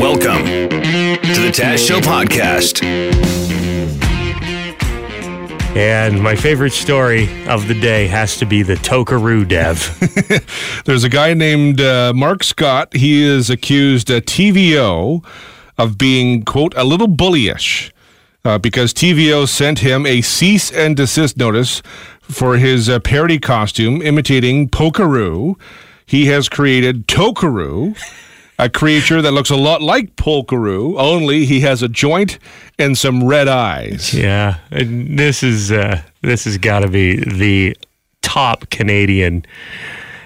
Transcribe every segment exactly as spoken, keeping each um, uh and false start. Welcome to the Taz Show Podcast. And my favorite story of the day has to be the Tokaroo, Dev. There's a guy named uh, Mark Scott. He is accused at T V O of being, quote, a little bullyish uh, because T V O sent him a cease and desist notice for his uh, parody costume imitating Polkaroo. He has created Tokaroo, a creature that looks a lot like Polkaroo, only he has a joint and some red eyes. Yeah, and this is uh, this has got to be the top Canadian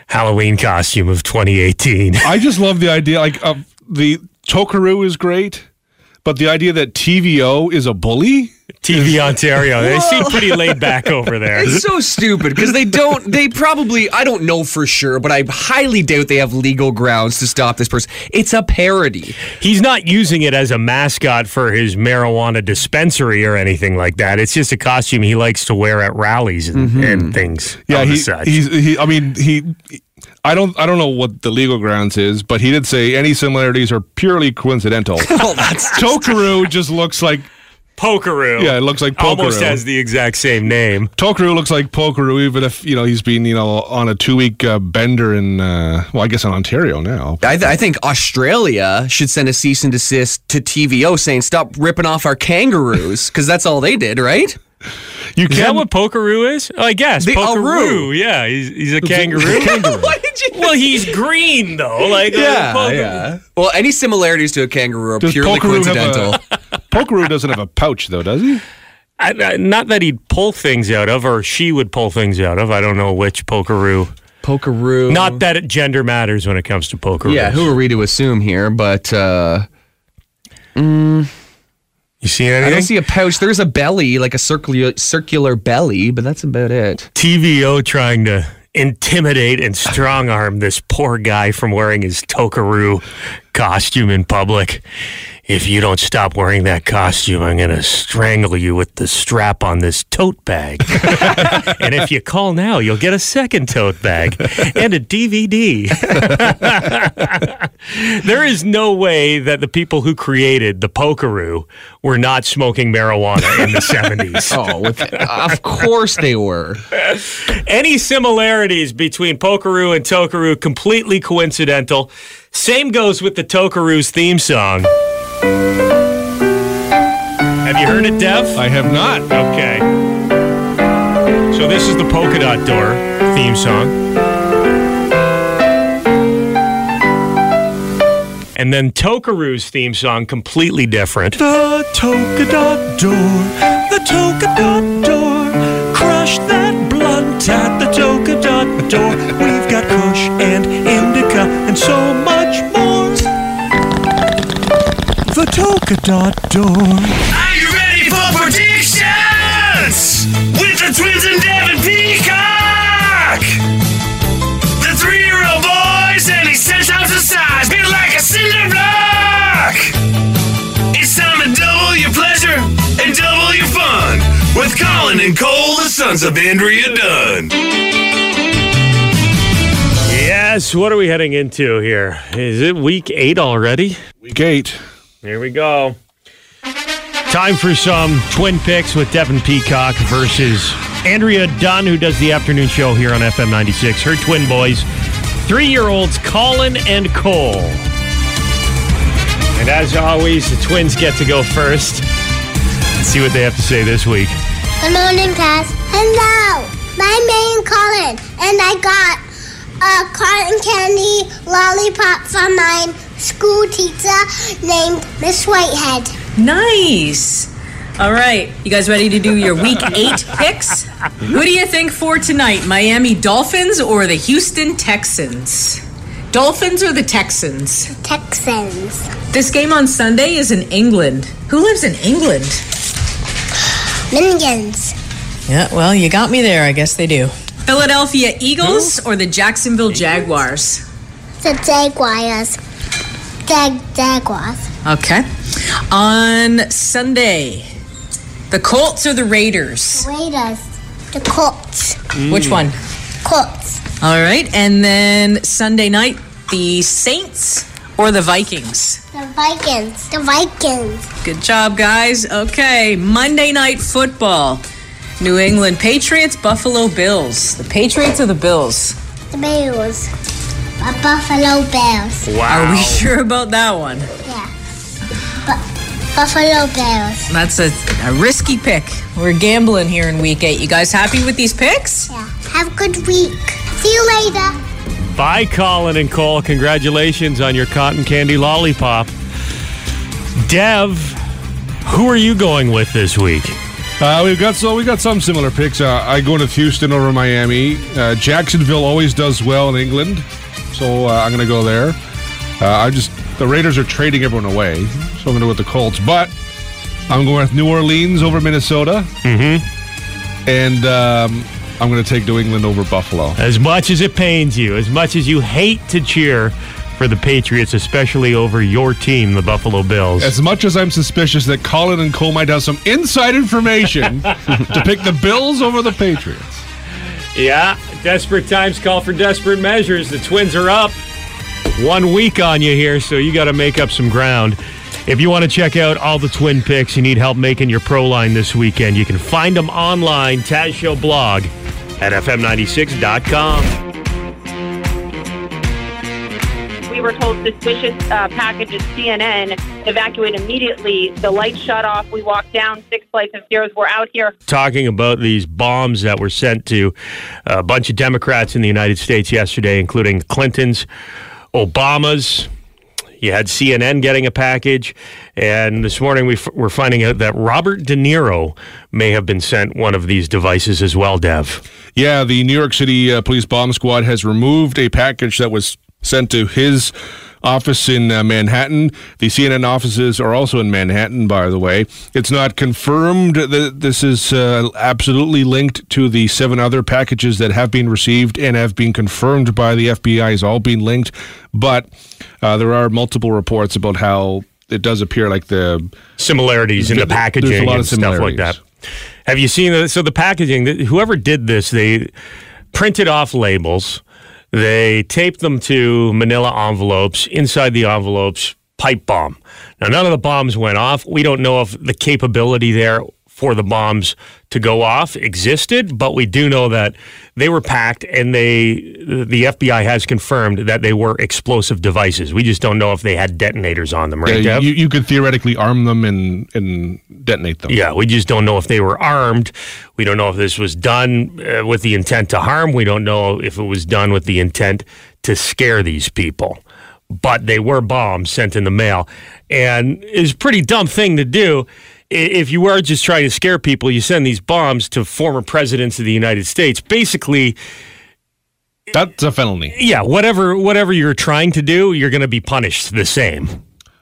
Halloween costume of twenty eighteen. I just love the idea. Like uh, the Tokaroo is great, but the idea that T V O is a bully. T V Ontario. They seem pretty laid back over there. It's so stupid because they don't, they probably, I don't know for sure, but I highly doubt they have legal grounds to stop this person. It's a parody. He's not using it as a mascot for his marijuana dispensary or anything like that. It's just a costume he likes to wear at rallies and, mm-hmm. and things. Yeah, he, he's, he, I mean, he... I don't I don't know what the legal grounds is, but he did say any similarities are purely coincidental. Well, that's Tokaroo just looks like Polkaroo. Yeah, it looks like Polkaroo. Almost has the exact same name. Tokaroo looks like Polkaroo, even if, you know, he's been, you know, on a two-week uh, bender in, uh, well, I guess in Ontario now. I, th- I think Australia should send a cease and desist to T V O saying, stop ripping off our kangaroos, because that's all they did, right? You can- is that what Polkaroo is? Oh, I guess. The Polkaroo. Alru. Yeah, he's, he's a kangaroo. kangaroo. Why did you- well, he's green, though. Like, yeah, uh, yeah. Well, any similarities to a kangaroo are Does purely Polkaroo coincidental. Polkaroo doesn't have a pouch, though, does he? I, I, not that he'd pull things out of, or she would pull things out of. I don't know which Polkaroo. Polkaroo. Not that it, gender matters when it comes to Polkaroo. Yeah, who are we to assume here, but... Uh, mm, you see anything? I don't see a pouch. There's a belly, like a circular, circular belly, but that's about it. T V O trying to intimidate and strong-arm this poor guy from wearing his Tokaroo costume in public. If you don't stop wearing that costume, I'm going to strangle you with the strap on this tote bag. And if you call now, you'll get a second tote bag and a D V D. There is no way that the people who created the Polkaroo were not smoking marijuana in the seventies. Oh, with, of course they were. Any similarities between Polkaroo and Tokaroo, completely coincidental. Same goes with the Tokaroo's theme song. Have you heard it, Dev? I have not. Okay. So this is the Polka Dot Door theme song. And then Tokaroo's theme song, completely different. The Polka Dot Door, the Polka Dot Door, crush that blunt at the Polka Dot Door. We've got kush and indica and so much more. The Polka Dot Door. Are you ready for predictions? With the twins and Devin Peacock! The three-year-old boys and he sets out the size, built like a cinder block! It's time to double your pleasure and double your fun with Colin and Cole, the sons of Andrea Dunn. Yes, what are we heading into here? Is it week eight already? Week eight. Here we go. Time for some twin picks with Devin Peacock versus Andrea Dunn, who does the afternoon show here on F M ninety-six. Her twin boys, three-year-olds Colin and Cole. And as always, the twins get to go first. Let's see what they have to say this week. Good morning, class. Hello. My name is Colin, and I got a cotton candy lollipop from my school teacher named Miss Whitehead. Nice. All right. You guys ready to do your week eight picks? Who do you think for tonight? Miami Dolphins or the Houston Texans? Dolphins or the Texans? Texans. This game on Sunday is in England. Who lives in England? Minions. Yeah, well, you got me there. I guess they do. Philadelphia Eagles or the Jacksonville Jaguars? The Jaguars. Jag- Jaguars. Okay. On Sunday, the Colts or the Raiders? The Raiders. The Colts. Mm. Which one? Colts. All right. And then Sunday night, the Saints or the Vikings? The Vikings. The Vikings. Good job, guys. Okay, Monday Night Football. New England Patriots, Buffalo Bills. The Patriots or the Bills? The Bills. The Buffalo Bills. Wow. Are we sure about that one? Yeah. Bu- Buffalo Bills. That's a, a risky pick. We're gambling here in week eight. You guys happy with these picks? Yeah. Have a good week. See you later. Bye, Colin and Cole. Congratulations on your cotton candy lollipop. Dev, who are you going with this week? Uh, we've got so we got some similar picks. Uh, I go to Houston over Miami. Uh, Jacksonville always does well in England, so uh, I'm going to go there. Uh, I just the Raiders are trading everyone away, so I'm going to go with the Colts. But I'm going with New Orleans over Minnesota, mm-hmm. and. Um, I'm going to take New England over Buffalo. As much as it pains you, as much as you hate to cheer for the Patriots, especially over your team, the Buffalo Bills. As much as I'm suspicious that Colin and Cole might have some inside information to pick the Bills over the Patriots. Yeah, desperate times call for desperate measures. The Twins are up one week on you here, so you got to make up some ground. If you want to check out all the Twin picks, you need help making your pro line this weekend, you can find them online, Taz Show blog. At F M ninety-six dot com. We were told suspicious uh, package at C N N. Evacuate immediately. The lights shut off. We walked down six flights of stairs. We're out here. Talking about these bombs that were sent to a bunch of Democrats in the United States yesterday, including Clinton's, Obama's. You had C N N getting a package, and this morning we f- we're finding out that Robert De Niro may have been sent one of these devices as well, Dev. Yeah, the New York City uh, Police Bomb Squad has removed a package that was sent to his office in uh, Manhattan. The C N N offices are also in Manhattan, by the way. It's not confirmed that this is uh, absolutely linked to the seven other packages that have been received and have been confirmed by the F B I as all being linked, but uh, there are multiple reports about how it does appear like the... Similarities in the packaging there's a lot and of stuff like that. Have you seen... The, so the packaging, whoever did this, they printed off labels. They taped them to manila envelopes, inside the envelopes, pipe bomb. Now, none of the bombs went off. We don't know if the capability there for the bombs to go off existed, but we do know that they were packed, and they the F B I has confirmed that they were explosive devices. We just don't know if they had detonators on them, right, yeah, Dev? You, you could theoretically arm them and, and detonate them. Yeah, we just don't know if they were armed. We don't know if this was done uh, with the intent to harm. We don't know if it was done with the intent to scare these people. But they were bombs sent in the mail, and it's a pretty dumb thing to do. If you are just trying to scare people, you send these bombs to former presidents of the United States. Basically, that's a felony. Yeah, whatever whatever you're trying to do, you're going to be punished the same.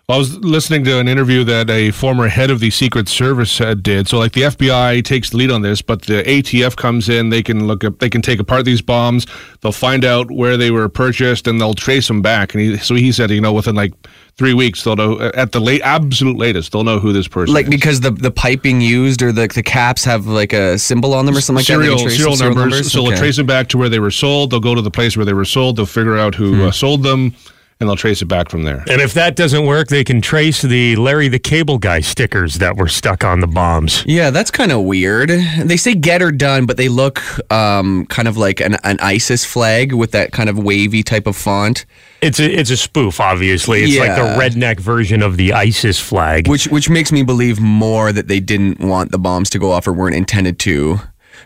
Well, I was listening to an interview that a former head of the Secret Service did. So, like, the F B I takes the lead on this, but the A T F comes in. They can look up. They can take apart these bombs. They'll find out where they were purchased, and they'll trace them back. And he, so he said, you know, within like. Three weeks, they'll know, at the late, absolute latest, they'll know who this person like, is. Like, because the, the piping used or the the caps have, like, a symbol on them or something serial, like that? Serial, serial numbers. numbers. So okay. They'll trace them back to where they were sold. They'll go to the place where they were sold. They'll figure out who hmm. uh, sold them, and they'll trace it back from there. And if that doesn't work, they can trace the Larry the Cable Guy stickers that were stuck on the bombs. Yeah, that's kind of weird. They say get her done, but they look um, kind of like an, an ISIS flag with that kind of wavy type of font. It's a it's a spoof, obviously. It's yeah. like the redneck version of the ISIS flag. Which which makes me believe more that they didn't want the bombs to go off or weren't intended to,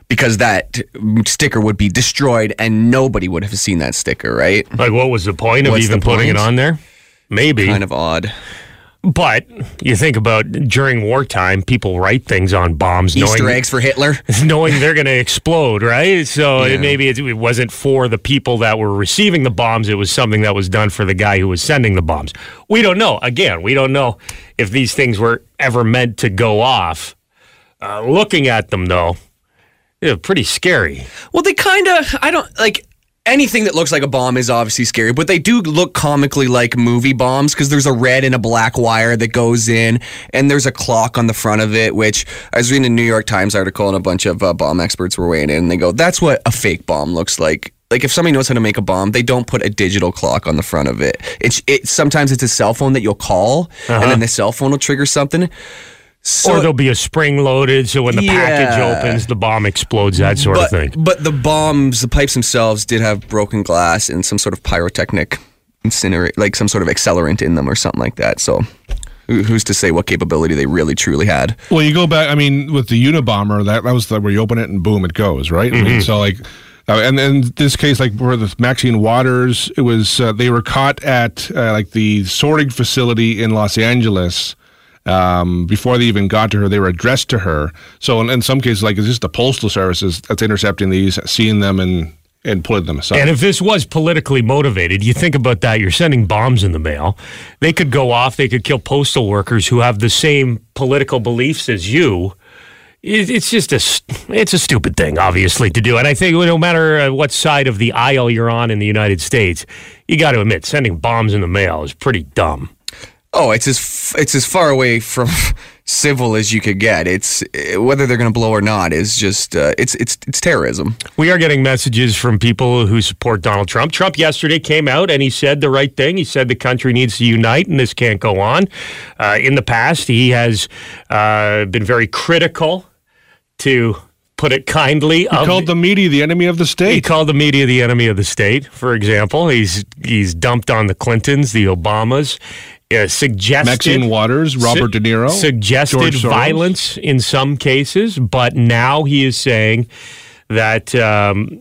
because that sticker would be destroyed and nobody would have seen that sticker, right? Like, what was the point What's of even putting point? It on there? Maybe. Kind of odd. But you think about during wartime, people write things on bombs. Easter knowing, eggs for Hitler. Knowing they're going to explode, right? So yeah. it, maybe it, it wasn't for the people that were receiving the bombs. It was something that was done for the guy who was sending the bombs. We don't know. Again, we don't know if these things were ever meant to go off. Uh, looking at them, though, they're pretty scary. Well, they kind of, I don't, like... Anything that looks like a bomb is obviously scary, but they do look comically like movie bombs because there's a red and a black wire that goes in, and there's a clock on the front of it, which I was reading a New York Times article, and a bunch of uh, bomb experts were weighing in, and they go, that's what a fake bomb looks like. like if somebody knows how to make a bomb, they don't put a digital clock on the front of it. It's it sometimes it's a cell phone that you'll call, uh-huh. and then the cell phone will trigger something. So, or there'll be a spring loaded, so when the yeah. package opens, the bomb explodes, that sort but, of thing. But the bombs, the pipes themselves, did have broken glass and some sort of pyrotechnic incinerate, like some sort of accelerant in them or something like that. So who's to say what capability they really, truly had? Well, you go back, I mean, with the Unabomber, that, that was the, where you open it and boom, it goes, right? Mm-hmm. I mean, so, like, and in this case, like, where the Maxine Waters, it was, uh, they were caught at, uh, like, the sorting facility in Los Angeles. Um, before they even got to her, they were addressed to her. So, in, in some cases, like, it's just the postal services that's intercepting these, seeing them, and and put them aside. And if this was politically motivated, you think about that, you're sending bombs in the mail. They could go off, they could kill postal workers who have the same political beliefs as you. It, it's just a, it's a stupid thing, obviously, to do. And I think no matter what side of the aisle you're on in the United States, you got to admit, sending bombs in the mail is pretty dumb. Oh, it's as f- it's as far away from civil as you could get. It's it, whether they're going to blow or not is just uh, it's it's it's terrorism. We are getting messages from people who support Donald Trump. Trump yesterday came out and he said the right thing. He said the country needs to unite and this can't go on. Uh, in the past, he has uh, been very critical, to put it kindly. He of, called the media the enemy of the state. He called the media the enemy of the state. For example, he's he's dumped on the Clintons, the Obamas. Uh, suggested Maxine Waters, Robert De Niro, su- suggested violence in some cases, but now he is saying that um,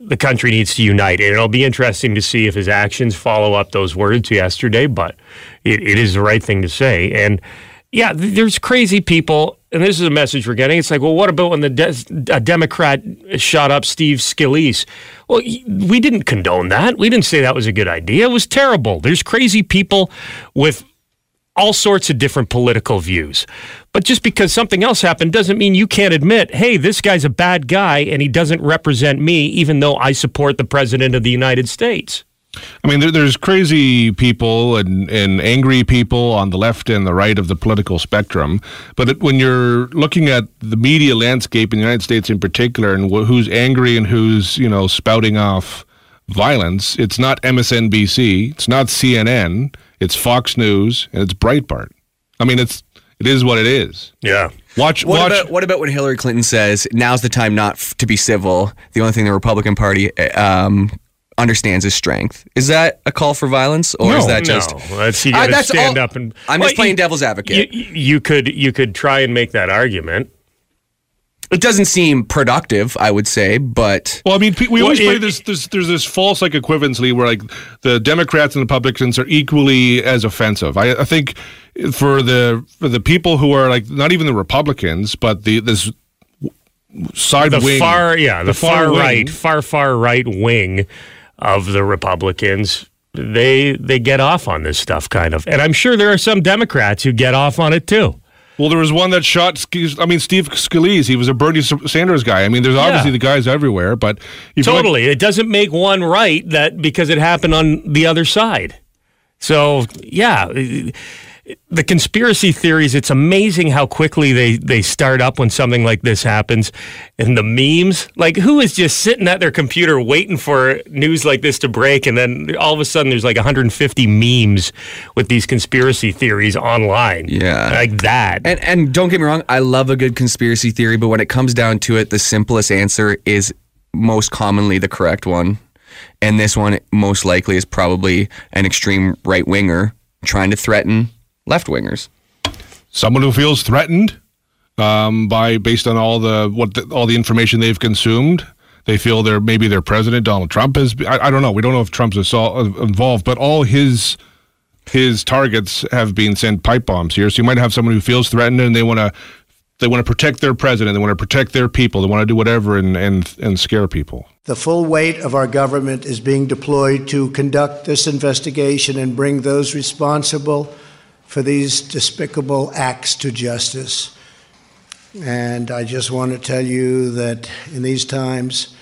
the country needs to unite. And it'll be interesting to see if his actions follow up those words yesterday, but it, it is the right thing to say. And yeah, there's crazy people, and this is a message we're getting. It's like, well, what about when the de- a Democrat shot up Steve Scalise? Well, we didn't condone that. We didn't say that was a good idea. It was terrible. There's crazy people with all sorts of different political views. But just because something else happened doesn't mean you can't admit, hey, this guy's a bad guy, and he doesn't represent me, even though I support the president of the United States. I mean, there, there's crazy people and, and angry people on the left and the right of the political spectrum. But it, when you're looking at the media landscape in the United States in particular, and wh- who's angry and who's, you know, spouting off violence, it's not M S N B C, it's not C N N, it's Fox News, and it's Breitbart. I mean, it's it is what it is. Yeah. Watch. What, watch. About, what about when Hillary Clinton says, now's the time not f- to be civil? The only thing the Republican Party... Um, understands his strength. Is that a call for violence, or no, is that just no? That's you got to uh, stand all, up and. I'm well, just playing you, devil's advocate. You, you could you could try and make that argument. It doesn't seem productive, I would say, but well, I mean, we always well, it, play this, this. There's this false like equivalency where like the Democrats and the Republicans are equally as offensive. I, I think for the for the people who are like not even the Republicans, but the this. Side the wing. far, yeah, the, the far, far right, far far right wing of the Republicans, they they get off on this stuff kind of, and I'm sure there are some Democrats who get off on it too. Well, there was one that shot. I mean, Steve Scalise. He was a Bernie Sanders guy. I mean, there's obviously yeah. the guys everywhere, but totally, like- it doesn't make one right that because it happened on the other side. So yeah. The conspiracy theories, it's amazing how quickly they, they start up when something like this happens. And the memes, like who is just sitting at their computer waiting for news like this to break? And then all of a sudden there's like one hundred fifty memes with these conspiracy theories online. Yeah. Like that. And, and don't get me wrong, I love a good conspiracy theory, but when it comes down to it, the simplest answer is most commonly the correct one. And this one most likely is probably an extreme right-winger trying to threaten... left-wingers. Someone who feels threatened um, by based on all the what the, all the information they've consumed. They feel they're maybe their president, Donald Trump, is. I, I don't know. We don't know if Trump's assault, involved, but all his his targets have been sent pipe bombs here. So you might have someone who feels threatened and they want to they want to protect their president. They want to protect their people. They want to do whatever and, and and scare people. The full weight of our government is being deployed to conduct this investigation and bring those responsible for these despicable acts to justice. And I just want to tell you that in these times,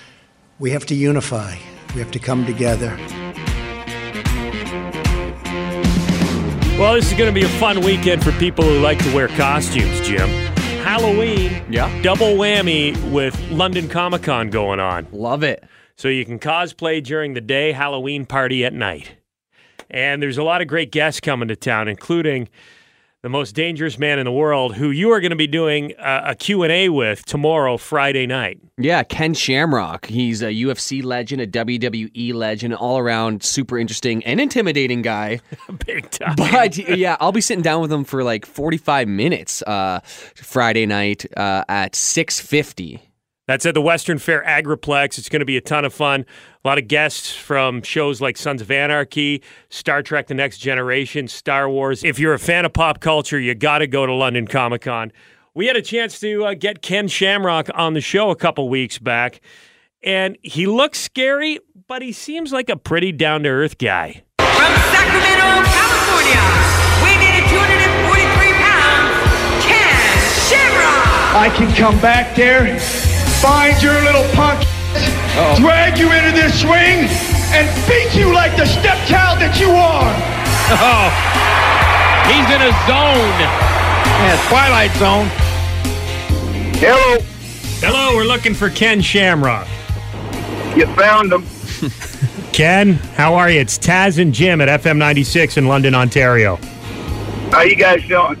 we have to unify. We have to come together. Well, this is going to be a fun weekend for people who like to wear costumes, Jim. Halloween, yeah. Double whammy with London Comic Con going on. Love it. So you can cosplay during the day, Halloween party at night. And there's a lot of great guests coming to town, including the most dangerous man in the world, who you are going to be doing a, a Q and A with tomorrow, Friday night. Yeah, Ken Shamrock. He's a U F C legend, a W W E legend, all-around super interesting and intimidating guy. Big time. But, yeah, I'll be sitting down with him for like forty-five minutes uh, Friday night uh, at six fifty. That's at the Western Fair Agriplex. It's going to be a ton of fun. A lot of guests from shows like Sons of Anarchy, Star Trek: The Next Generation, Star Wars. If you're a fan of pop culture, you got to go to London Comic Con. We had a chance to uh, get Ken Shamrock on the show a couple weeks back, and he looks scary, but he seems like a pretty down-to-earth guy. From Sacramento, California, weighing in two hundred forty-three pounds, Ken Shamrock. I can come back there, find your little punk, Uh-oh. drag you into this swing, and beat you like the stepchild that you are. Oh, he's in a zone. Yeah, Twilight Zone. Hello. Hello, we're looking for Ken Shamrock. You found him. Ken, how are you? It's Taz and Jim at F M ninety-six in London, Ontario. How you guys doing?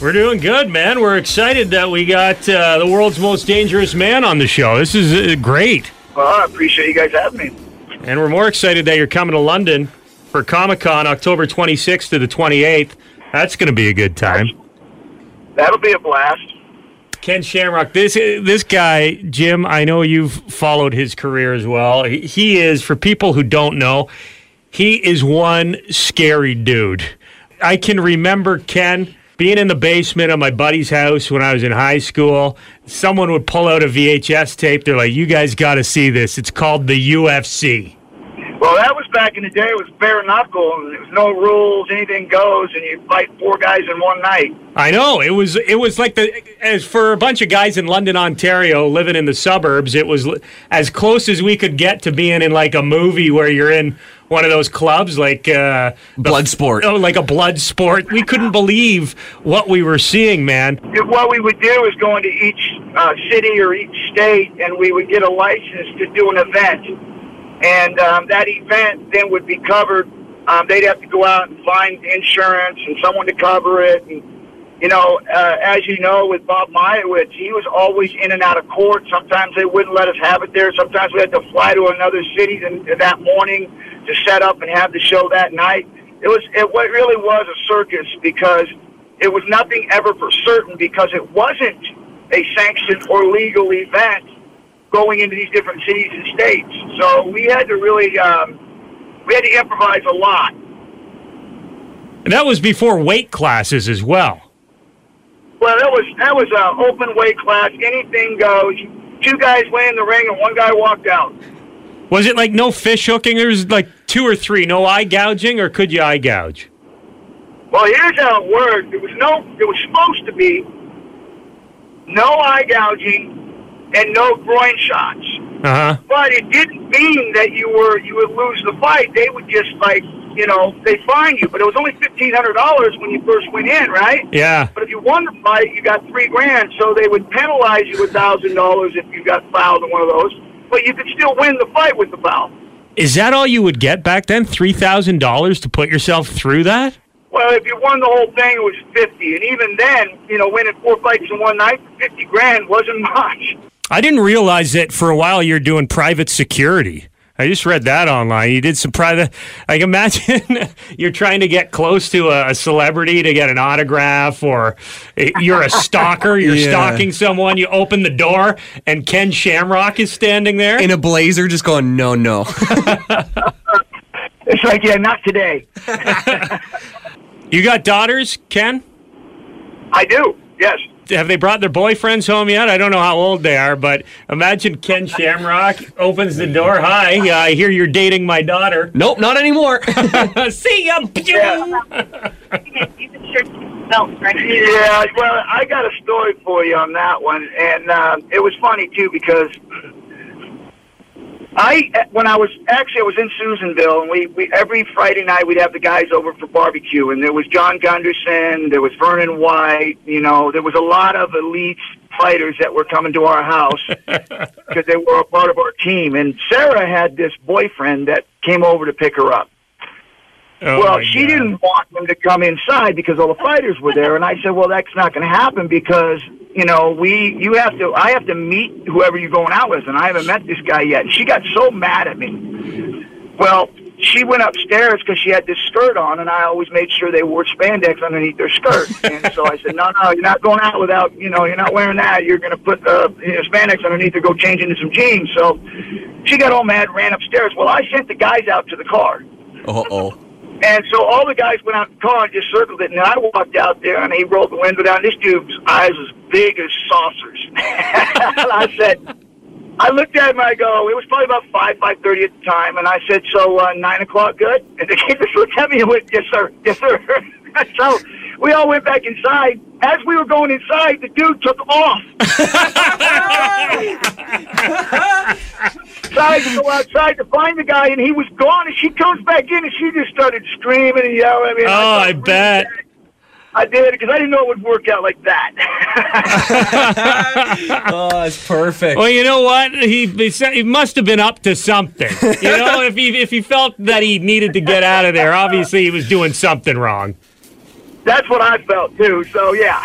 We're doing good, man. We're excited that we got uh, the world's most dangerous man on the show. This is uh, great. Well, I appreciate you guys having me. And we're more excited that you're coming to London for Comic-Con October twenty-sixth to the twenty-eighth. That's going to be a good time. That'll be a blast. Ken Shamrock, this this guy, Jim, I know you've followed his career as well. He is, for people who don't know, he is one scary dude. I can remember Ken being in the basement of my buddy's house when I was in high school. Someone would pull out a V H S tape. They're like, you guys got to see this. It's called the U F C. Well, that was back in the day. It was bare knuckle, and there was no rules. Anything goes, and you fight four guys in one night. I know. It was it was like the as for a bunch of guys in London, Ontario, living in the suburbs, it was as close as we could get to being in like a movie where you're in one of those clubs, like uh, Bloodsport. Oh, like a Bloodsport. We couldn't believe what we were seeing, man. What we would do is go into each uh, city or each state, and we would get a license to do an event. And um, that event then would be covered. Um, they'd have to go out and find insurance and someone to cover it. And, you know, uh, as you know, with Bob Meyerowitz, he was always in and out of court. Sometimes they wouldn't let us have it there. Sometimes we had to fly to another city that morning to set up and have the show that night. It was it really was a circus, because it was nothing ever for certain, because it wasn't a sanctioned or legal event going into these different cities and states. So we had to really, um, we had to improvise a lot. And that was before weight classes as well. Well, that was that was an open weight class. Anything goes. Two guys lay in the ring and one guy walked out. Was it like no fish hooking? There was like two or three, no eye gouging, or could you eye gouge? Well, here's how it worked. There was no, it was supposed to be no eye gouging and no groin shots. Uh-huh. But it didn't mean that you were you would lose the fight. They would just, like, you know, they fine you. But it was only fifteen hundred dollars when you first went in, right? Yeah. But if you won the fight, you got three grand. So they would penalize you with one thousand dollars if you got fouled in one of those. But you could still win the fight with the foul. Is that all you would get back then, three thousand dollars to put yourself through that? Well, if you won the whole thing, it was fifty. And even then, you know, winning four fights in one night, fifty grand wasn't much. I didn't realize that for a while you're doing private security. I just read that online. You did some private... Like, imagine you're trying to get close to a celebrity to get an autograph, or you're a stalker, you're yeah. stalking someone, you open the door, and Ken Shamrock is standing there. In a blazer, just going, no, no. It's like, yeah, not today. You got daughters, Ken? I do, yes. Have they brought their boyfriends home yet? I don't know how old they are, but imagine Ken Shamrock opens the door. Hi, uh, I hear you're dating my daughter. Nope, not anymore. See ya. Yeah. Yeah, well, I got a story for you on that one. And uh, it was funny, too, because I when I was actually I was in Susanville, and we, we every Friday night we'd have the guys over for barbecue, and there was John Gunderson, there was Vernon White, you know, there was a lot of elite fighters that were coming to our house because they were a part of our team. And Sarah had this boyfriend that came over to pick her up. Oh well, she God. didn't want him to come inside because all the fighters were there, and I said, well, that's not going to happen because, you know, we, you have to, I have to meet whoever you're going out with, and I haven't met this guy yet. And she got so mad at me. Well, she went upstairs because she had this skirt on, and I always made sure they wore spandex underneath their skirt. And so I said, no, no, you're not going out without, you know, you're not wearing that. You're going to put uh, you know, spandex underneath or go change into some jeans. So she got all mad, ran upstairs. Well, I sent the guys out to the car. Uh-oh. And so all the guys went out in the car and just circled it, and I walked out there, and he rolled the window down. This dude's eyes was big as saucers. And I said, I looked at him, I go, it was probably about five, five thirty at the time, and I said, so uh, nine o'clock good? And the kid just looked at me and went, yes, sir, yes, sir. So we all went back inside. As we were going inside, the dude took off. So I had to go outside to find the guy, and he was gone. And she comes back in, and she just started screaming and yelling at me. Oh, I, I bet. Back. I did, because I didn't know it would work out like that. Oh, that's perfect. Well, you know what? He, he must have been up to something. You know, if he, if he felt that he needed to get out of there, obviously he was doing something wrong. That's what I felt, too, so yeah.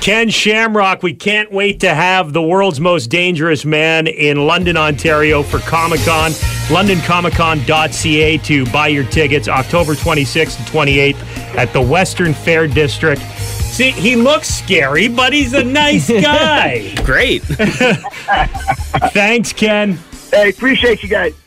Ken Shamrock, we can't wait to have the world's most dangerous man in London, Ontario for Comic-Con. london comic con dot c a to buy your tickets October twenty-sixth and twenty-eighth at the Western Fair District. See, he looks scary, but he's a nice guy. Great. Thanks, Ken. Hey, appreciate you guys.